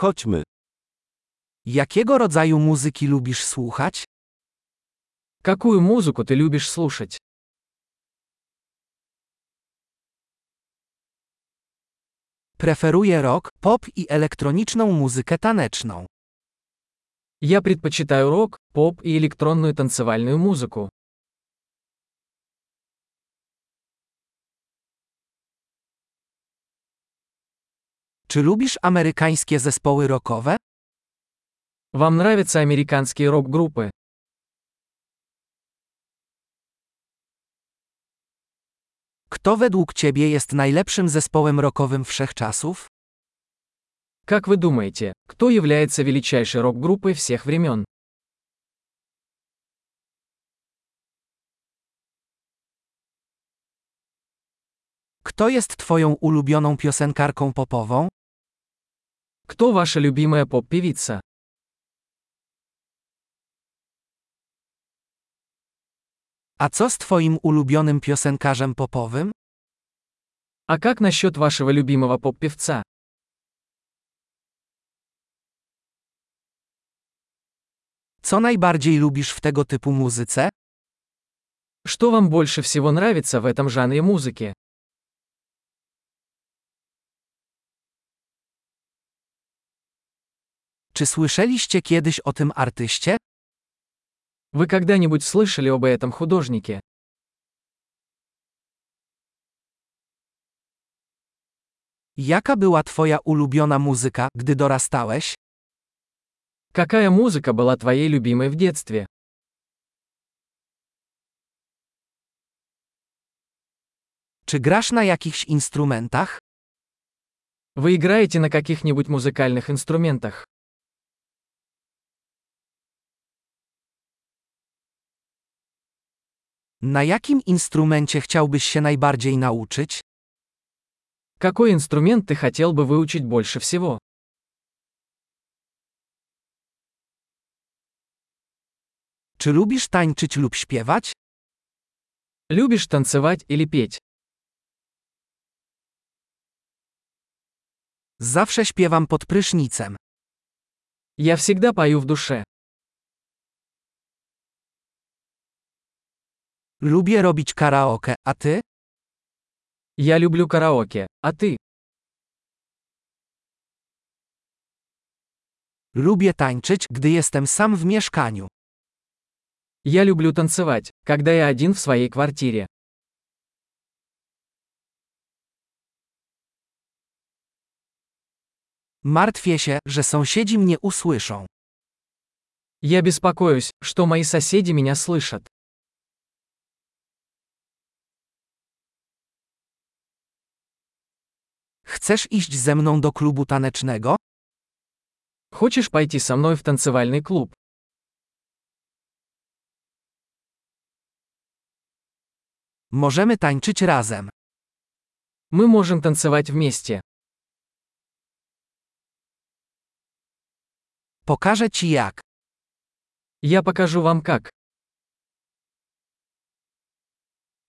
Chodźmy. Jakiego rodzaju muzyki lubisz słuchać? Какую музыку ты любишь слушать? Preferuję rock, pop i elektroniczną muzykę taneczną. Я предпочитаю рок, поп и электронную танцевальную музыку. Czy lubisz amerykańskie zespoły rockowe? Wam нравятся американские рок-группы? Kto według ciebie jest najlepszym zespołem rockowym wszechczasów? Как вы думаете, кто является величайшей рок-группой всех времен? Kto jest twoją ulubioną piosenkarką popową? Кто ваша любимая поп-певица? A co z twoim ulubionym piosenkarzem popowym? A jak насчет вашего любимого поп-певца? Co najbardziej lubisz w tego typu muzyce? Что вам больше всего нравится в этом жанре музыки? Czy słyszeliście kiedyś o tym artyście? Вы когда-нибудь слышали об этом художнике? Jaka była twoja ulubiona muzyka, gdy dorastałeś? Какая музыка была твоей любимой в детстве? Czy grasz na jakichś instrumentach? Вы играете на каких-нибудь музыкальных инструментах? Na jakim instrumencie chciałbyś się najbardziej nauczyć? Какой инструмент ты хотел бы выучить больше всего? Czy lubisz tańczyć lub śpiewać? Lubisz танцевать или петь? Zawsze śpiewam pod prysznicem. Я всегда пою в душе. Lubię robić karaoke, a ty? Ja lubię karaoke, a ty? Lubię tańczyć, gdy jestem sam w mieszkaniu. Ja lubię танцевать, когда я один в своей квартире. Martwię się, że sąsiedzi mnie usłyszą. Я беспокоюсь, что мои соседи меня слышат. Chcesz iść ze mną do klubu tanecznego? Хочешь пойти со мной в танцевальный клуб? Możemy tańczyć razem. Мы можем танцевать вместе. Pokażę ci jak. Я покажу вам как.